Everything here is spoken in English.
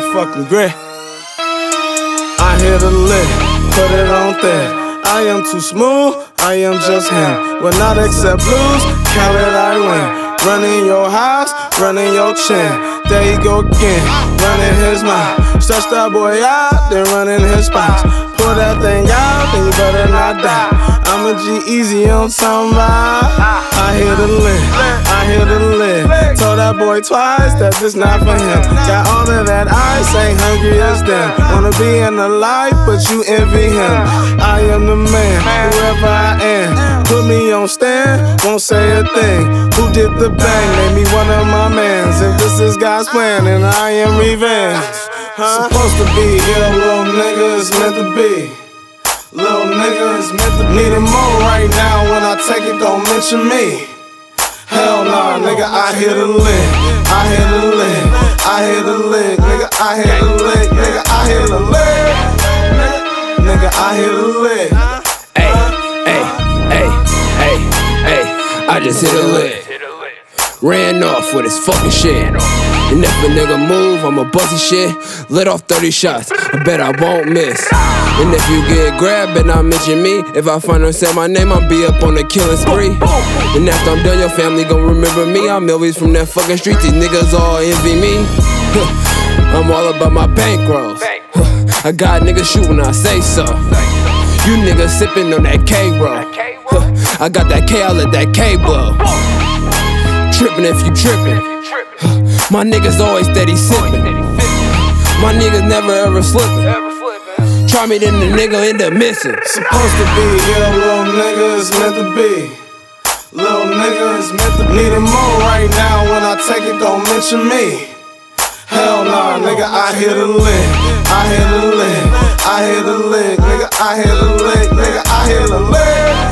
motherfucking grit. I hit a lick, put it on thick. I am too smooth, I am just him. When I accept blues, count it, I win. Running your house, running your chin. There you go again, running his mouth. Stretch that boy out, then running his spots. Pull that thing out, then you better not die. I'm a G-Eazy on something. I hear the lick, I hear the lick. Told that boy twice that this not for him. Got all of that ice, ain't hungry as them. Wanna be in the life, but you envy him. I am the man, whoever I am. Put me on stand, won't say a thing. Who did the bang? Made me one of my mans. If this is God's plan, then I am revenge. Supposed to be, yeah, little nigga, it's meant to be. Little nigga, it's meant to be. Need a more right now, when I take it, don't mention me. Hell nah, nigga, I hit a lick. I hit a lick. I hit a lick, nigga, I hit a lick. Nigga, I hit a lick. Nigga, I hit a lick. Ay, ay, ay, ay, ay, I just hit a lick. Ran off with his fucking shit. And if a nigga move, I'ma bust his shit. Let off 30 shots, I bet I won't miss. And if you get grabbed, bet not mention me. If I find or say my name, I'll be up on a killing spree. And after I'm done, your family gon' remember me. I'm always from that fucking street, these niggas all envy me. I'm all about my bankrolls. I got niggas shoot when I say so. You niggas sippin' on that K-roll. I got that K, I let that K blow. Trippin' if you trippin'. My niggas always steady sippin'. My niggas never ever slippin'. Try me, then the nigga end up missing. Supposed to be, yeah, little nigga, it's meant to be. Little nigga, it's meant to be. Need a more right now, when I take it, don't mention me. Hell nah, nigga, I hit a lick. I hit a lick. I hit a lick, nigga, I hit a lick. Nigga, I hit a lick.